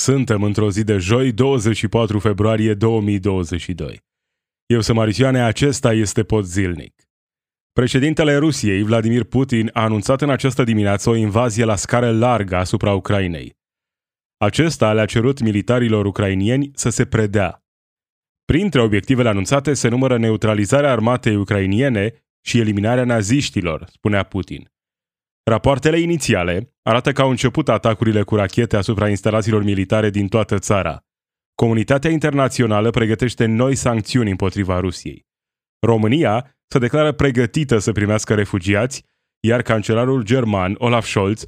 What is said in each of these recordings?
Suntem într-o zi de joi, 24 februarie 2022. Eu sunt Marisioane, acesta este Pod Zilnic. Președintele Rusiei, Vladimir Putin, a anunțat în această dimineață o invazie la scară largă asupra Ucrainei. Acesta le-a cerut militarilor ucrainieni să se predea. Printre obiectivele anunțate se numără neutralizarea armatei ucrainiene și eliminarea naziștilor, spunea Putin. Rapoartele inițiale arată că au început atacurile cu rachete asupra instalațiilor militare din toată țara. Comunitatea internațională pregătește noi sancțiuni împotriva Rusiei. România se declară pregătită să primească refugiați, iar cancelarul german, Olaf Scholz,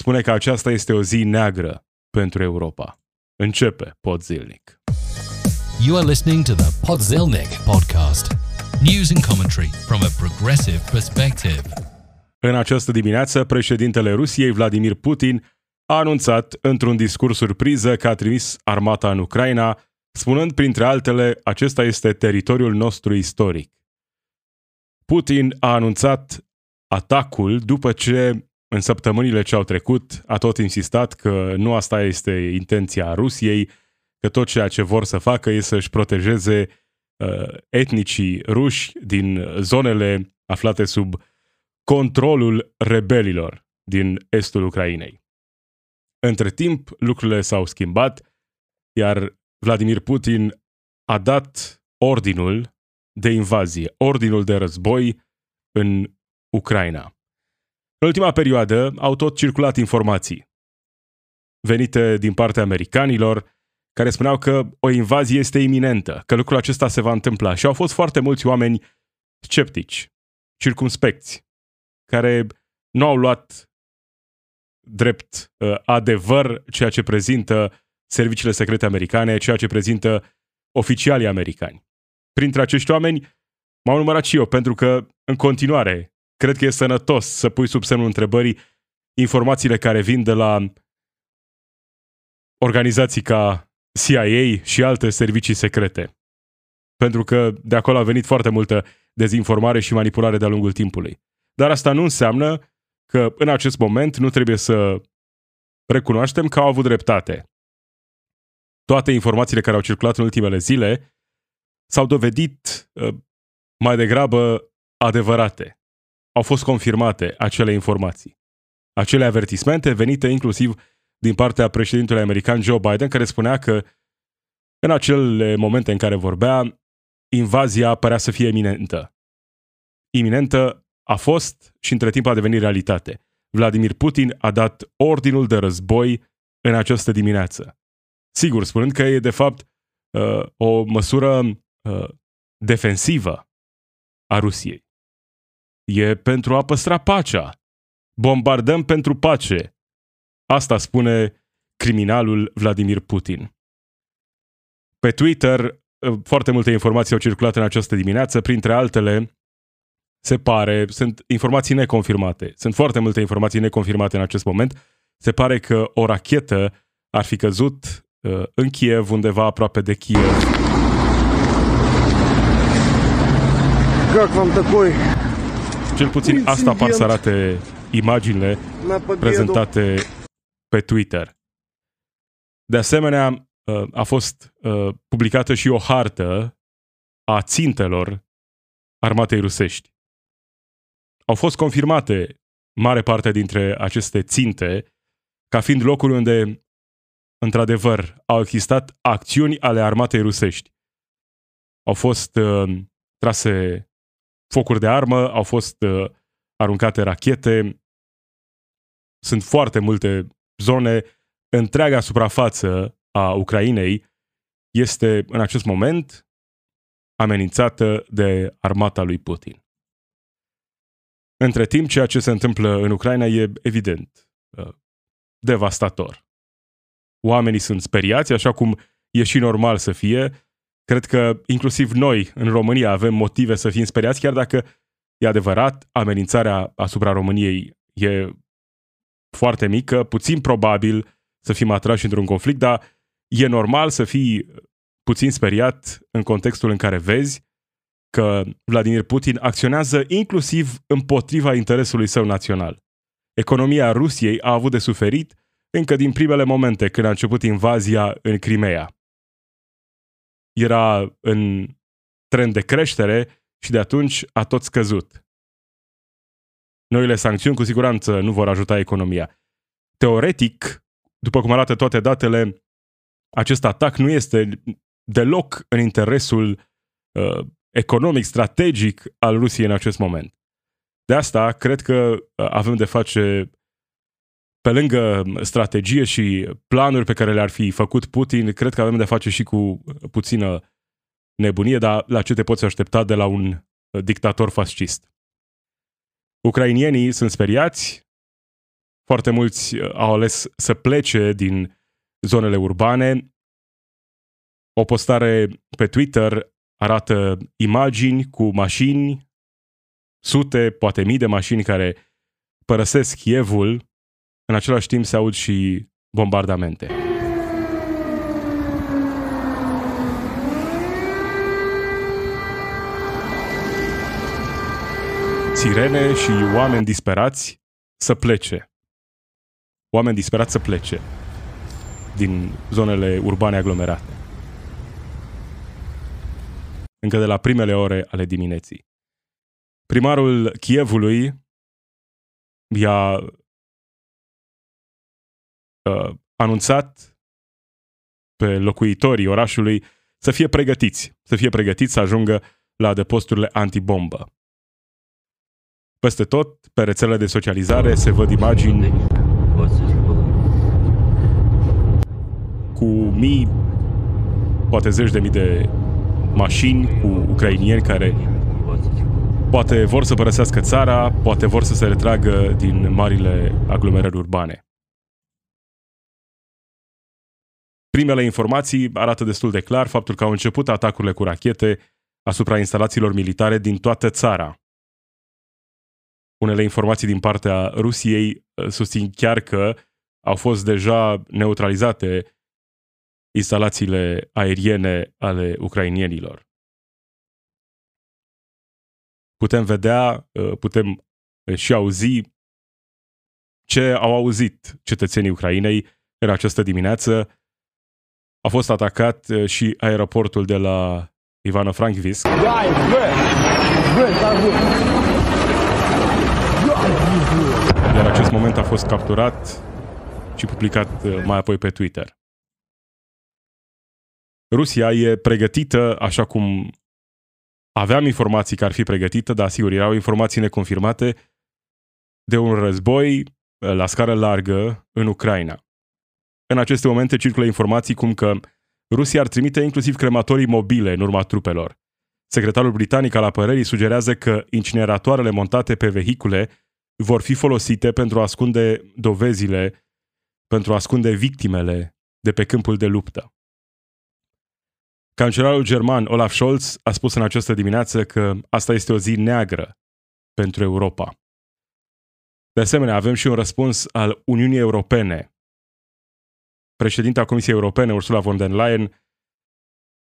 spune că aceasta este o zi neagră pentru Europa. Începe Pod Zilnic. You are listening to the Pod Zilnic podcast. News and commentary from a progressive perspective. În această dimineață, președintele Rusiei, Vladimir Putin, a anunțat într-un discurs surpriză că a trimis armata în Ucraina, spunând, printre altele, acesta este teritoriul nostru istoric. Putin a anunțat atacul după ce, în săptămânile ce au trecut, a tot insistat că nu asta este intenția Rusiei, că tot ceea ce vor să facă este să-și protejeze etnicii ruși din zonele aflate sub controlul rebelilor din estul Ucrainei. Între timp, lucrurile s-au schimbat, iar Vladimir Putin a dat ordinul de invazie, ordinul de război în Ucraina. În ultima perioadă au tot circulat informații venite din partea americanilor, care spuneau că o invazie este iminentă, că lucrul acesta se va întâmpla. Și au fost foarte mulți oameni sceptici, circumspecți, care nu au luat drept adevăr ceea ce prezintă serviciile secrete americane, ceea ce prezintă oficialii americani. Printre acești oameni m-am numărat și eu, pentru că, în continuare, cred că e sănătos să pui sub semnul întrebării informațiile care vin de la organizații ca CIA și alte servicii secrete. Pentru că de acolo a venit foarte multă dezinformare și manipulare de-a lungul timpului. Dar asta nu înseamnă că în acest moment nu trebuie să recunoaștem că au avut dreptate. Toate informațiile care au circulat în ultimele zile s-au dovedit mai degrabă adevărate. Au fost confirmate acele informații. Acele avertismente venite inclusiv din partea președintelui american Joe Biden, care spunea că în acele momente în care vorbea, invazia părea să fie iminentă. Iminentă a fost și între timp a devenit realitate. Vladimir Putin a dat ordinul de război în această dimineață. Sigur, spunând că e de fapt o măsură defensivă a Rusiei. E pentru a păstra pacea. Bombardăm pentru pace. Asta spune criminalul Vladimir Putin. Pe Twitter, foarte multe informații au circulat în această dimineață, printre altele, se pare, sunt informații neconfirmate. Sunt foarte multe informații neconfirmate în acest moment. Se pare că o rachetă ar fi căzut în Kiev, undeva aproape de Kiev. Cel puțin asta par să arate imaginile prezentate pe Twitter. De asemenea, a fost publicată și o hartă a țintelor armatei rusești. Au fost confirmate mare parte dintre aceste ținte ca fiind locuri unde, într-adevăr, au existat acțiuni ale armatei rusești. Au fost trase focuri de armă, au fost aruncate rachete. Sunt foarte multe zone. Întreaga suprafață a Ucrainei este, în acest moment, amenințată de armata lui Putin. Între timp, ceea ce se întâmplă în Ucraina e, evident, devastator. Oamenii sunt speriați, așa cum e și normal să fie. Cred că inclusiv noi, în România, avem motive să fim speriați, chiar dacă, e adevărat, amenințarea asupra României e foarte mică, puțin probabil să fim atrași într-un conflict, dar e normal să fii puțin speriat în contextul în care vezi că Vladimir Putin acționează inclusiv împotriva interesului său național. Economia Rusiei a avut de suferit, încă din primele momente când a început invazia în Crimeea. Era în trend de creștere și de atunci a tot scăzut. Noile sancțiuni cu siguranță nu vor ajuta economia. Teoretic, după cum arată toate datele, acest atac nu este deloc în interesul economic, strategic al Rusiei în acest moment. De asta, cred că avem de face, pe lângă strategie și planuri pe care le-ar fi făcut Putin, cred că avem de face și cu puțină nebunie, dar la ce te poți aștepta de la un dictator fascist? Ucrainienii sunt speriați, foarte mulți au ales să plece din zonele urbane. O postare pe Twitter arată imagini cu mașini, sute, poate mii de mașini care părăsesc Kievul. În același timp se aud și bombardamente. Sirene și oameni disperați să plece. Oameni disperați să plece din zonele urbane aglomerate. Încă de la primele ore ale dimineții. Primarul Kievului i-a anunțat pe locuitorii orașului să fie pregătiți, să ajungă la adăposturile antibombă. Peste tot, pe rețelele de socializare, se văd imagini cu mii, poate zeci de mii de mașini cu ucrainieni care poate vor să părăsească țara, poate vor să se retragă din marile aglomerări urbane. Primele informații arată destul de clar faptul că au început atacurile cu rachete asupra instalațiilor militare din toată țara. Unele informații din partea Rusiei susțin chiar că au fost deja neutralizate instalațiile aeriene ale ucrainienilor. Putem vedea, putem și auzi ce au auzit cetățenii Ucrainei în această dimineață. A fost atacat și aeroportul de la Ivano-Frankivsk. Iar acest moment a fost capturat și publicat mai apoi pe Twitter. Rusia e pregătită așa cum aveam informații că ar fi pregătită, dar sigur, erau informații neconfirmate de un război la scară largă în Ucraina. În aceste momente circulă informații cum că Rusia ar trimite inclusiv crematorii mobile în urma trupelor. Secretarul britanic al apărării sugerează că incineratoarele montate pe vehicule vor fi folosite pentru a ascunde dovezile, pentru a ascunde victimele de pe câmpul de luptă. Cancelarul german Olaf Scholz a spus în această dimineață că asta este o zi neagră pentru Europa. De asemenea, avem și un răspuns al Uniunii Europene. Președinta Comisiei Europene, Ursula von der Leyen,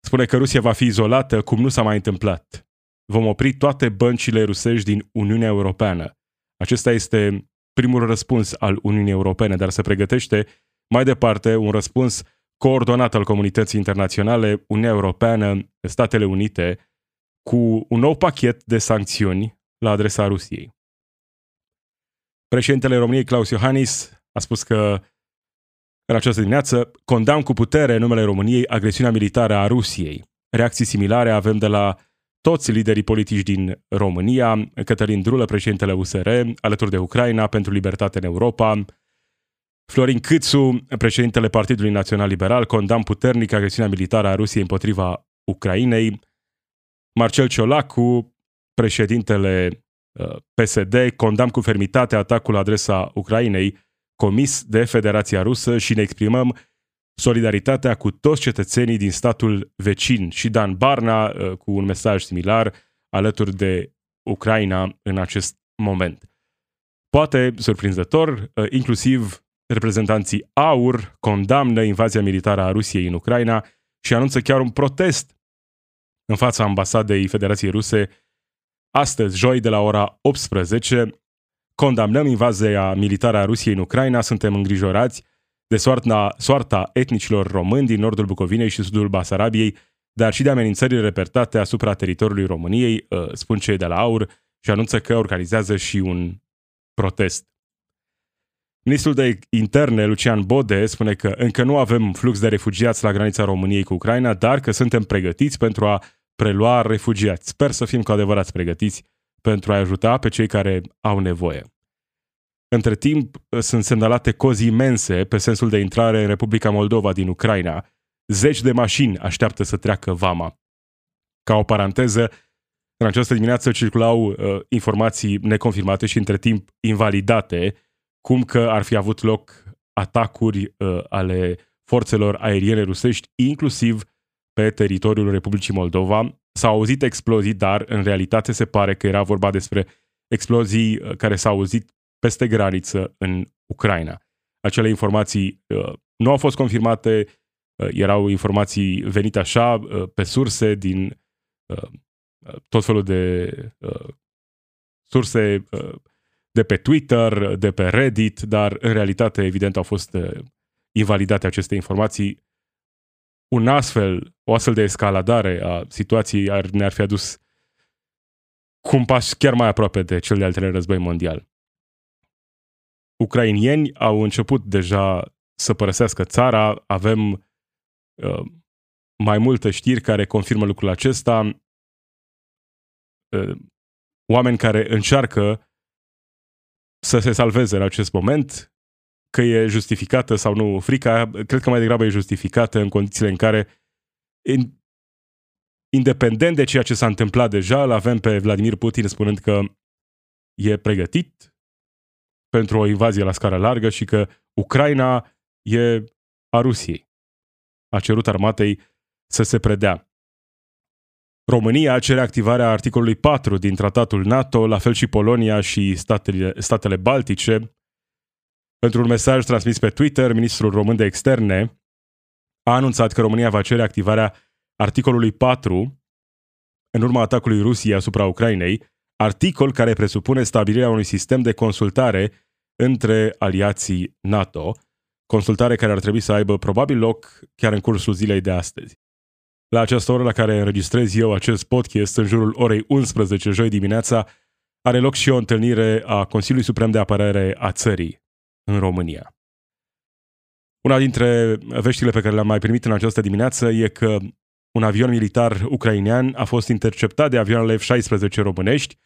spune că Rusia va fi izolată cum nu s-a mai întâmplat. Vom opri toate băncile rusești din Uniunea Europeană. Acesta este primul răspuns al Uniunii Europene, dar se pregătește mai departe un răspuns coordonat al comunității internaționale, Uniunea Europeană, Statele Unite, cu un nou pachet de sancțiuni la adresa Rusiei. Președintele României, Claus Iohannis, a spus că în această dimineață condamn cu putere în numele României agresiunea militară a Rusiei. Reacții similare avem de la toți liderii politici din România, Cătălin Drulă, președintele USR, alături de Ucraina pentru libertate în Europa, Florin Cîțu, președintele Partidului Național Liberal, condamn puternic agresiunea militară a Rusiei împotriva Ucrainei, Marcel Ciolacu, președintele PSD, condamn cu fermitate atacul la adresa Ucrainei comis de Federația Rusă și ne exprimăm solidaritatea cu toți cetățenii din statul vecin. Și Dan Barna, cu un mesaj similar, alături de Ucraina în acest moment. Poate surprinzător, inclusiv reprezentanții AUR condamnă invazia militară a Rusiei în Ucraina și anunță chiar un protest în fața ambasadei Federației Ruse astăzi, joi, de la ora 18. Condamnăm invazia militară a Rusiei în Ucraina, suntem îngrijorați de soarta etnicilor români din nordul Bucovinei și sudul Basarabiei, dar și de amenințările repertate asupra teritoriului României, spun cei de la AUR, și anunță că organizează și un protest. Ministrul de Interne, Lucian Bode, spune că încă nu avem flux de refugiați la granița României cu Ucraina, dar că suntem pregătiți pentru a prelua refugiați. Sper să fim cu adevărat pregătiți pentru a ajuta pe cei care au nevoie. Între timp, sunt semnalate cozi imense pe sensul de intrare în Republica Moldova din Ucraina. Zeci de mașini așteaptă să treacă vama. Ca o paranteză, în această dimineață circulau informații neconfirmate și între timp invalidate, cum că ar fi avut loc atacuri ale forțelor aeriene rusești, inclusiv pe teritoriul Republicii Moldova. S-au auzit explozii, dar în realitate se pare că era vorba despre explozii care s-au auzit peste graniță în Ucraina. Acele informații nu au fost confirmate, erau informații venite așa, pe surse din tot felul de surse de pe Twitter, de pe Reddit, dar în realitate, evident, au fost invalidate aceste informații. O astfel de escaladare a situației ne-ar fi adus cu un pas chiar mai aproape de cel de-al treilea război mondial. Ucrainieni au început deja să părăsească țara, avem mai multe știri care confirmă lucrul acesta, oameni care încearcă să se salveze în acest moment, că e justificată sau nu frica, cred că mai degrabă e justificată în condițiile în care, independent de ceea ce s-a întâmplat deja, îl avem pe Vladimir Putin spunând că e pregătit pentru o invazie la scară largă și că Ucraina e a Rusiei. A cerut armatei să se predea. România cere activarea articolului 4 din tratatul NATO, la fel și Polonia și statele Baltice. Pentru un mesaj transmis pe Twitter, ministrul român de externe a anunțat că România va cere activarea articolului 4 în urma atacului Rusiei asupra Ucrainei, articol care presupune stabilirea unui sistem de consultare între aliații NATO, consultare care ar trebui să aibă probabil loc chiar în cursul zilei de astăzi. La această oră la care înregistrez eu acest podcast, în jurul orei 11, joi dimineața, are loc și o întâlnire a Consiliului Suprem de Apărare a țării în România. Una dintre veștile pe care le-am mai primit în această dimineață e că un avion militar ucrainean a fost interceptat de avioanele F-16 românești.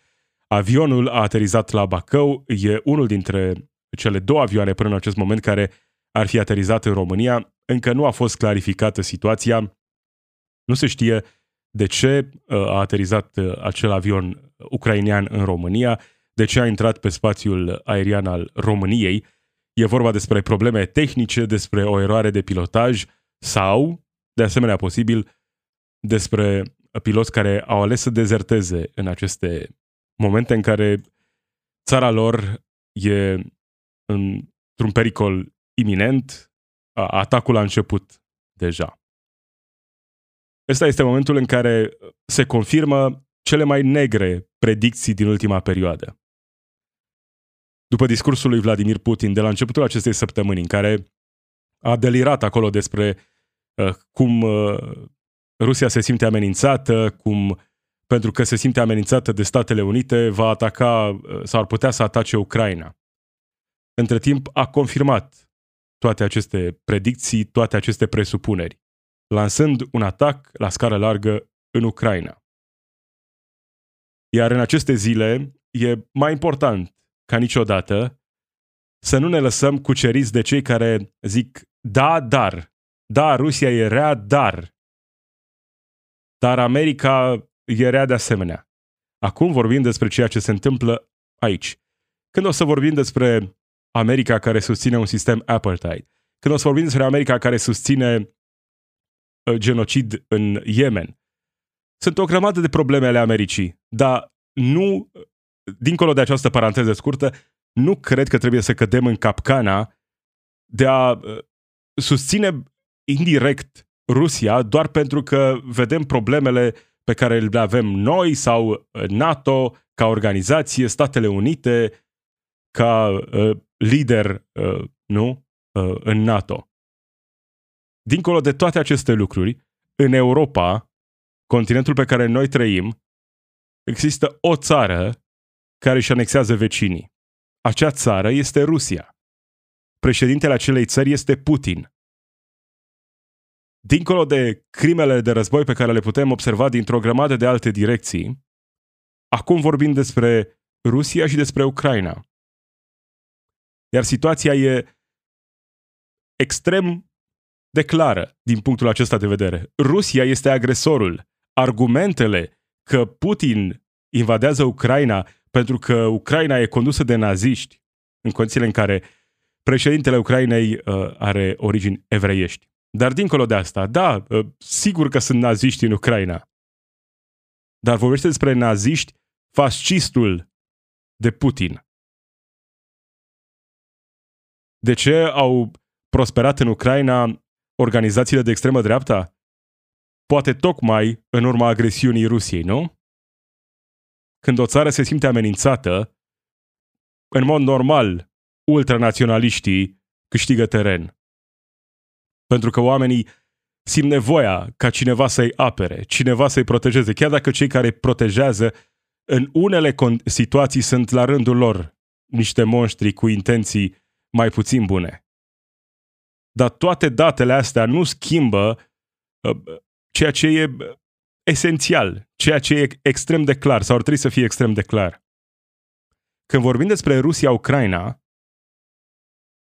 Avionul a aterizat la Bacău, e unul dintre cele două avioane până în acest moment care ar fi aterizat în România. Încă nu a fost clarificată situația. Nu se știe de ce a aterizat acel avion ucrainean în România, de ce a intrat pe spațiul aerian al României. E vorba despre probleme tehnice, despre o eroare de pilotaj sau, de asemenea posibil, despre piloți care au ales să dezerteze în aceste momente în care țara lor e într-un pericol iminent. Atacul a început deja. Ăsta este momentul în care se confirmă cele mai negre predicții din ultima perioadă. După discursul lui Vladimir Putin de la începutul acestei săptămâni, în care a delirat acolo despre cum Rusia se simte amenințată, cum, pentru că se simte amenințată de Statele Unite, va ataca sau ar putea să atace Ucraina. Între timp a confirmat toate aceste predicții, toate aceste presupuneri, lansând un atac la scară largă în Ucraina. Iar în aceste zile e mai important ca niciodată să nu ne lăsăm cuceriți de cei care zic da, dar, da, Rusia e rea, dar America e rea de asemenea. Acum vorbim despre ceea ce se întâmplă aici. Când o să vorbim despre America care susține un sistem apartheid, când o să vorbim despre America care susține genocid în Yemen. Sunt o grămadă de probleme ale Americii, dar nu, dincolo de această paranteză scurtă, nu cred că trebuie să cădem în capcana de a susține indirect Rusia doar pentru că vedem problemele pe care le avem noi sau NATO ca organizație, Statele Unite ca lider, nu? în NATO. Dincolo de toate aceste lucruri, în Europa, continentul pe care noi trăim, există o țară care își anexează vecinii. Acea țară este Rusia. Președintele acelei țări este Putin. Dincolo de crimele de război pe care le putem observa dintr-o grămadă de alte direcții, acum vorbim despre Rusia și despre Ucraina. Iar situația e extrem de clară din punctul acesta de vedere. Rusia este agresorul. Argumentele că Putin invadează Ucraina pentru că Ucraina e condusă de naziști, în condițiile în care președintele Ucrainei are origini evreiești. Dar dincolo de asta, da, sigur că sunt naziști în Ucraina. Dar vorbește despre naziști, fascistul de Putin. De ce au prosperat în Ucraina organizațiile de extremă dreapta? Poate tocmai în urma agresiunii Rusiei, nu? Când o țară se simte amenințată, în mod normal, ultranaționaliștii câștigă teren. Pentru că oamenii simt nevoia ca cineva să-i apere, cineva să-i protejeze, chiar dacă cei care îi protejează în unele situații sunt la rândul lor niște monștri cu intenții mai puțin bune. Dar toate datele astea nu schimbă ceea ce e esențial, ceea ce e extrem de clar, sau ar trebui să fie extrem de clar. Când vorbim despre Rusia-Ucraina,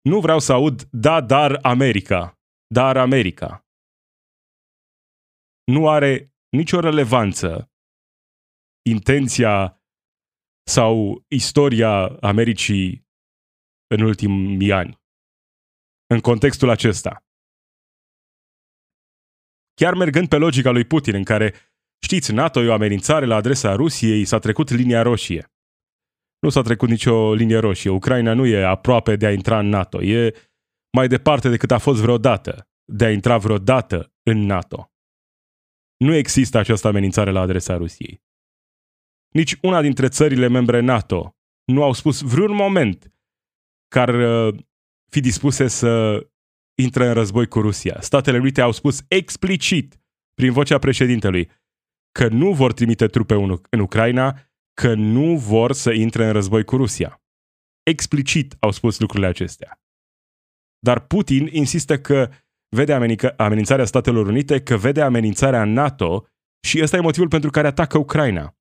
nu vreau să aud, da, dar America. Dar America nu are nicio relevanță intenția sau istoria Americii în ultimii ani. În contextul acesta. Chiar mergând pe logica lui Putin, în care, știți, NATO e o amenințare la adresa Rusiei, s-a trecut linia roșie. Nu s-a trecut nicio linie roșie. Ucraina nu e aproape de a intra în NATO. E mai departe decât a fost vreodată de a intra vreodată în NATO. Nu există această amenințare la adresa Rusiei. Nici una dintre țările membre NATO nu au spus vreun moment că ar fi dispuse să intre în război cu Rusia. Statele Unite au spus explicit, prin vocea președintelui, că nu vor trimite trupe în Ucraina, că nu vor să intre în război cu Rusia. Explicit au spus lucrurile acestea. Dar Putin insistă că vede amenințarea Statelor Unite, că vede amenințarea NATO și ăsta e motivul pentru care atacă Ucraina.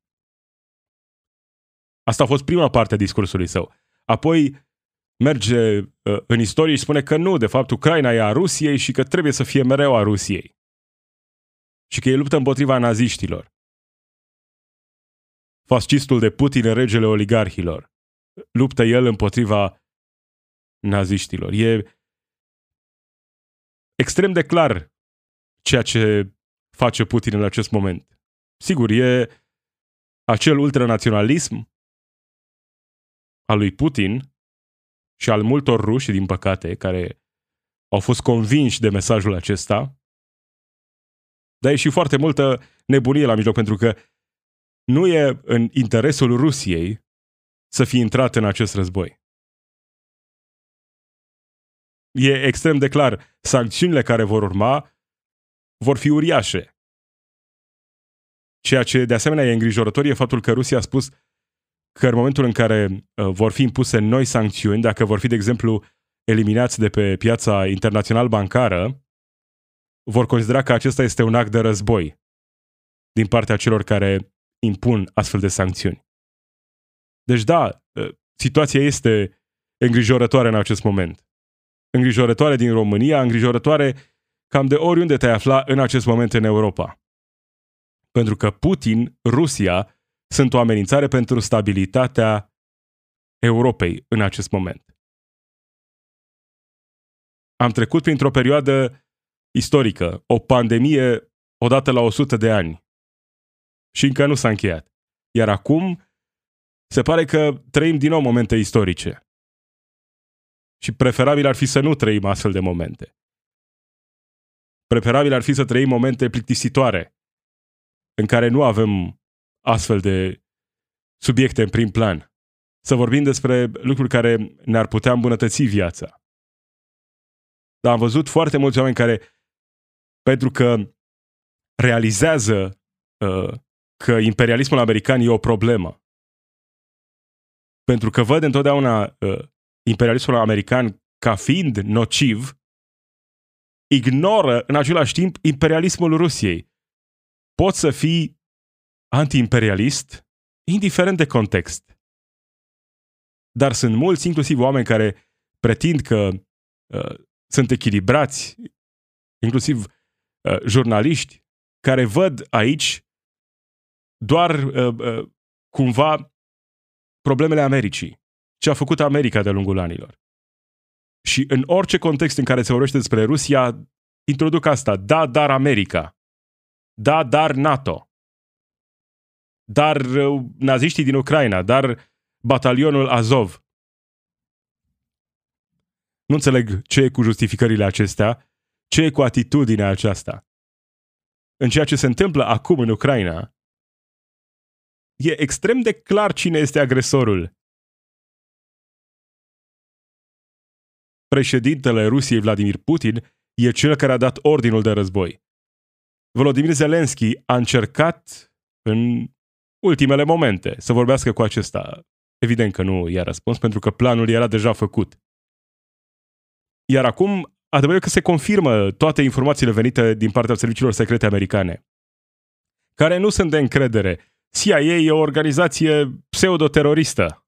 Asta a fost prima parte a discursului său. Apoi merge în istorie și spune că nu, de fapt, Ucraina e a Rusiei și că trebuie să fie mereu a Rusiei. Și că ei luptă împotriva naziștilor. Fascistul de Putin, regele oligarhilor. Luptă el împotriva naziștilor. E extrem de clar ceea ce face Putin în acest moment. Sigur, e acel ultranaționalism al lui Putin și al multor ruși, din păcate, care au fost convinși de mesajul acesta, dar e și foarte multă nebunie la mijloc, pentru că nu e în interesul Rusiei să fie intrat în acest război. E extrem de clar, sancțiunile care vor urma vor fi uriașe. Ceea ce de asemenea e îngrijorător e faptul că Rusia a spus că în momentul în care vor fi impuse noi sancțiuni, dacă vor fi, de exemplu, eliminați de pe piața internațional bancară, vor considera că acesta este un act de război din partea celor care impun astfel de sancțiuni. Deci da, situația este îngrijorătoare în acest moment. Îngrijorătoare din România, îngrijorătoare cam de oriunde te-ai afla în acest moment în Europa. Pentru că Putin, Rusia, sunt o amenințare pentru stabilitatea Europei în acest moment. Am trecut printr-o perioadă istorică, o pandemie odată la 100 de ani și încă nu s-a încheiat. Iar acum se pare că trăim din nou momente istorice. Și preferabil ar fi să nu trăim astfel de momente. Preferabil ar fi să trăim momente plictisitoare, în care nu avem astfel de subiecte în prim plan. Să vorbim despre lucruri care ne-ar putea îmbunătăți viața. Dar am văzut foarte mulți oameni care, pentru că realizează că imperialismul american e o problemă, pentru că văd întotdeauna imperialismul american ca fiind nociv, ignoră în același timp imperialismul Rusiei. Poți să fii antiimperialist, indiferent de context. Dar sunt mulți, inclusiv oameni care pretind că sunt echilibrați, inclusiv jurnaliști, care văd aici doar cumva problemele Americii, ce a făcut America de-a lungul anilor. Și în orice context în care se vorbește despre Rusia, introduc asta, da, dar America, da, dar NATO, dar naziștii din Ucraina, dar batalionul Azov. Nu înțeleg ce e cu justificările acestea, ce e cu atitudinea aceasta. În ceea ce se întâmplă acum în Ucraina, e extrem de clar cine este agresorul. Președintele Rusiei, Vladimir Putin, e cel care a dat ordinul de război. Volodimir Zelenski a încercat în ultimele momente să vorbească cu acesta. Evident că nu i-a răspuns, pentru că planul era deja făcut. Iar acum, adevărul că se confirmă toate informațiile venite din partea serviciilor secrete americane, care nu sunt de încredere. CIA e o organizație pseudoteroristă.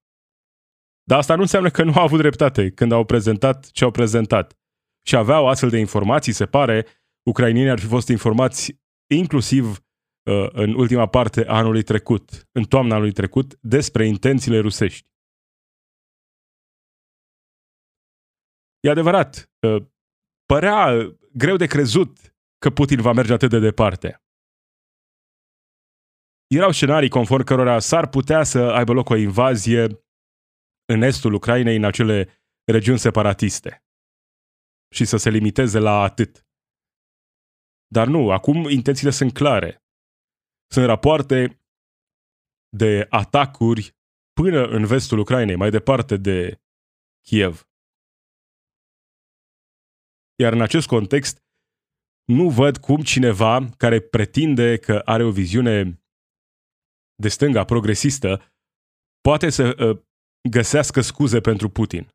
Dar asta nu înseamnă că nu au avut dreptate când au prezentat ce au prezentat. Și aveau astfel de informații, se pare, ucrainienii ar fi fost informați inclusiv în ultima parte a anului trecut, în toamna anului trecut, despre intențiile rusești. E adevărat, părea greu de crezut că Putin va merge atât de departe. Erau scenarii conform cărora s-ar putea să aibă loc o invazie în estul Ucrainei, în acele regiuni separatiste, și să se limiteze la atât. Dar nu, acum intențiile sunt clare. Sunt rapoarte de atacuri până în vestul Ucrainei, mai departe de Kiev. Iar în acest context, nu văd cum cineva care pretinde că are o viziune de stânga progresistă poate să găsească scuze pentru Putin.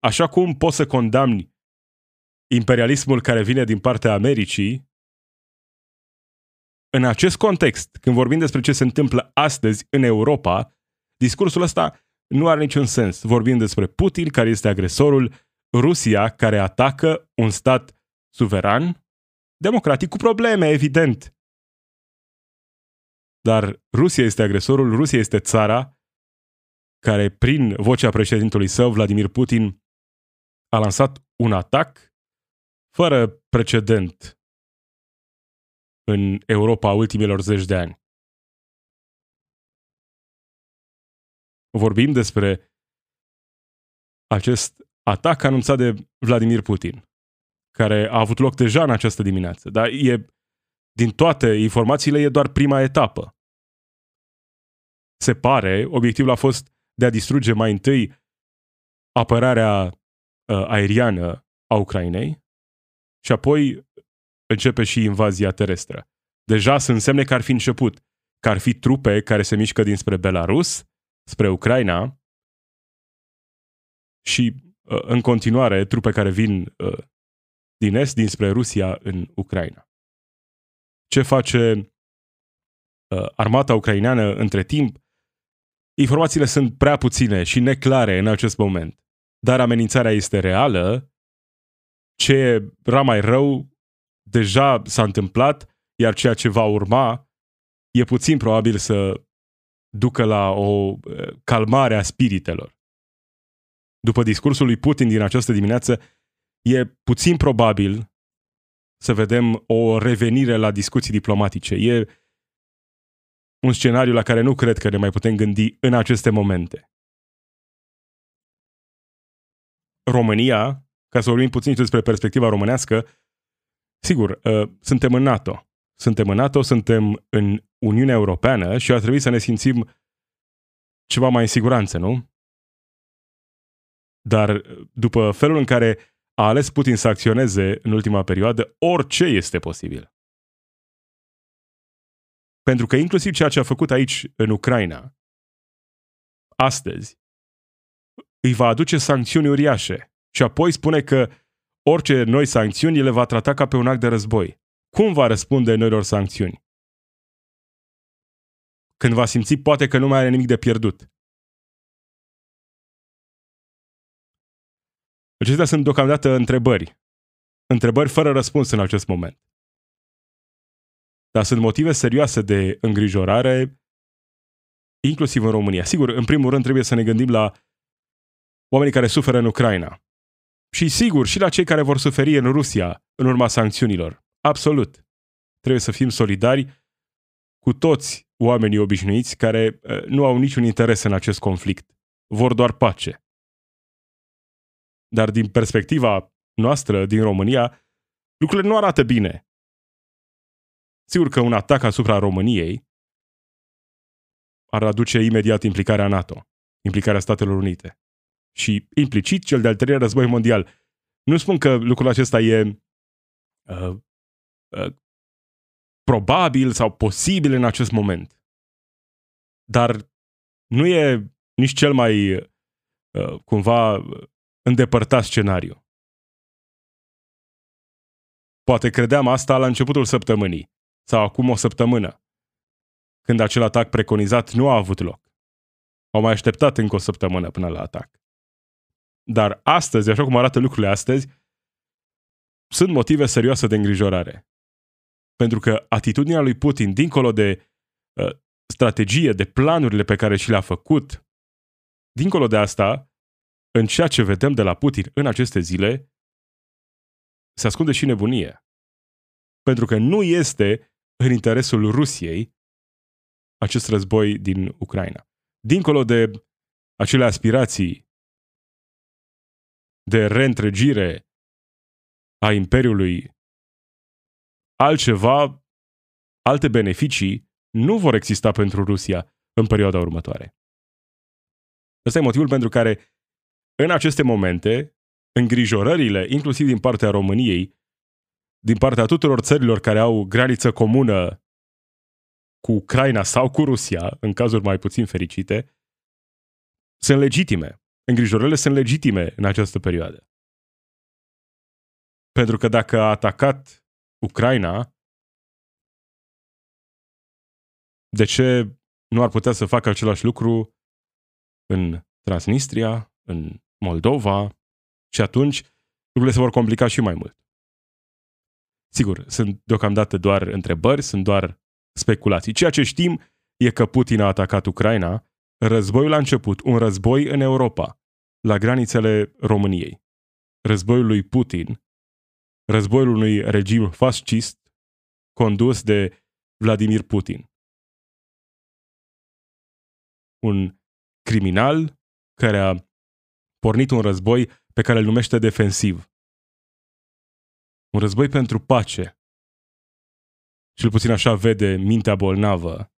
Așa cum poți să condamni imperialismul care vine din partea Americii, în acest context, când vorbim despre ce se întâmplă astăzi în Europa, discursul ăsta nu are niciun sens. Vorbim despre Putin, care este agresorul, Rusia, care atacă un stat suveran, democratic, cu probleme, evident. Dar Rusia este agresorul, Rusia este țara care, prin vocea președintelui său, Vladimir Putin, a lansat un atac fără precedent în Europa ultimilor 10 de ani. Vorbim despre acest atac anunțat de Vladimir Putin, care a avut loc deja în această dimineață, dar din toate informațiile, e doar prima etapă. Se pare, obiectivul a fost de a distruge mai întâi apărarea aeriană a Ucrainei și apoi începe și invazia terestră. Deja sunt semne că ar fi început, că ar fi trupe care se mișcă dinspre Belarus, spre Ucraina și, în continuare, trupe care vin din est, dinspre Rusia, în Ucraina. Ce face armata ucraineană între timp? Informațiile sunt prea puține și neclare în acest moment. Dar amenințarea este reală. Ce era mai rău deja s-a întâmplat, iar ceea ce va urma e puțin probabil să ducă la o calmare a spiritelor. După discursul lui Putin din această dimineață, e puțin probabil să vedem o revenire la discuții diplomatice. E un scenariu la care nu cred că ne mai putem gândi în aceste momente. România, ca să vorbim puțin despre perspectiva românească, sigur, suntem în NATO. Suntem în NATO, suntem în Uniunea Europeană și ar trebui să ne simțim ceva mai în siguranță, nu? Dar după felul în care a ales Putin să acționeze în ultima perioadă, orice este posibil. Pentru că inclusiv ceea ce a făcut aici, în Ucraina, astăzi, îi va aduce sancțiuni uriașe și apoi spune că orice noi sancțiuni le va trata ca pe un act de război. Cum va răspunde noilor sancțiuni? Când va simți poate că nu mai are nimic de pierdut. Acestea sunt deocamdată întrebări. Întrebări fără răspuns în acest moment. Dar sunt motive serioase de îngrijorare, inclusiv în România. Sigur, în primul rând trebuie să ne gândim la oamenii care suferă în Ucraina. Și sigur, și la cei care vor suferi în Rusia în urma sancțiunilor. Absolut. Trebuie să fim solidari cu toți oamenii obișnuiți care nu au niciun interes în acest conflict. Vor doar pace. Dar din perspectiva noastră, din România, lucrurile nu arată bine. Sigur că un atac asupra României ar aduce imediat implicarea NATO, implicarea Statelor Unite și implicit cel de-al treilea război mondial. Nu spun că lucrul acesta e probabil sau posibil în acest moment, dar nu e nici cel mai cumva îndepărtat scenariu. Poate credeam asta la începutul săptămânii sau acum o săptămână, când acel atac preconizat nu a avut loc. Au mai așteptat încă o săptămână până la atac. Dar astăzi, așa cum arată lucrurile astăzi, sunt motive serioase de îngrijorare. Pentru că atitudinea lui Putin, dincolo de strategie, de planurile pe care și le-a făcut, dincolo de asta, în ceea ce vedem de la Putin în aceste zile, se ascunde și nebunie. Pentru că nu este în interesul Rusiei acest război din Ucraina. Dincolo de acele aspirații de reîntregire a Imperiului, altceva, alte beneficii nu vor exista pentru Rusia în perioada următoare. Ăsta e motivul pentru care în aceste momente, îngrijorările, inclusiv din partea României, din partea tuturor țărilor care au graniță comună cu Ucraina sau cu Rusia, în cazuri mai puțin fericite, sunt legitime. Îngrijorările sunt legitime în această perioadă. Pentru că dacă a atacat Ucraina, de ce nu ar putea să facă același lucru în Transnistria, în Moldova? Și atunci lucrurile se vor complica și mai mult. Sigur, sunt deocamdată doar întrebări, sunt doar speculații. Ceea ce știm e că Putin a atacat Ucraina, războiul a început, un război în Europa, la granițele României. Războiul lui Putin, războiul unui regim fascist condus de Vladimir Putin. Un criminal care a pornit un război pe care îl numește defensiv. Un război pentru pace. Cel puțin așa vede mintea bolnavă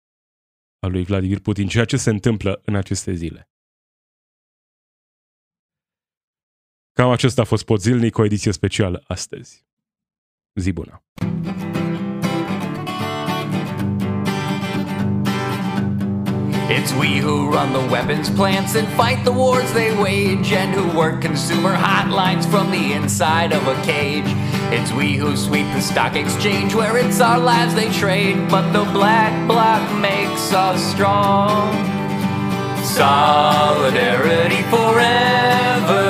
a lui Vladimir Putin, ceea ce se întâmplă în aceste zile. Cam acesta a fost Pod Zilnic, o ediție specială astăzi. Zi bună! It's we who run the weapons plants and fight the wars they wage, and who work consumer hotlines from the inside of a cage. It's we who sweep the stock exchange where it's our lives they trade, but the black bloc makes us strong. Solidarity forever,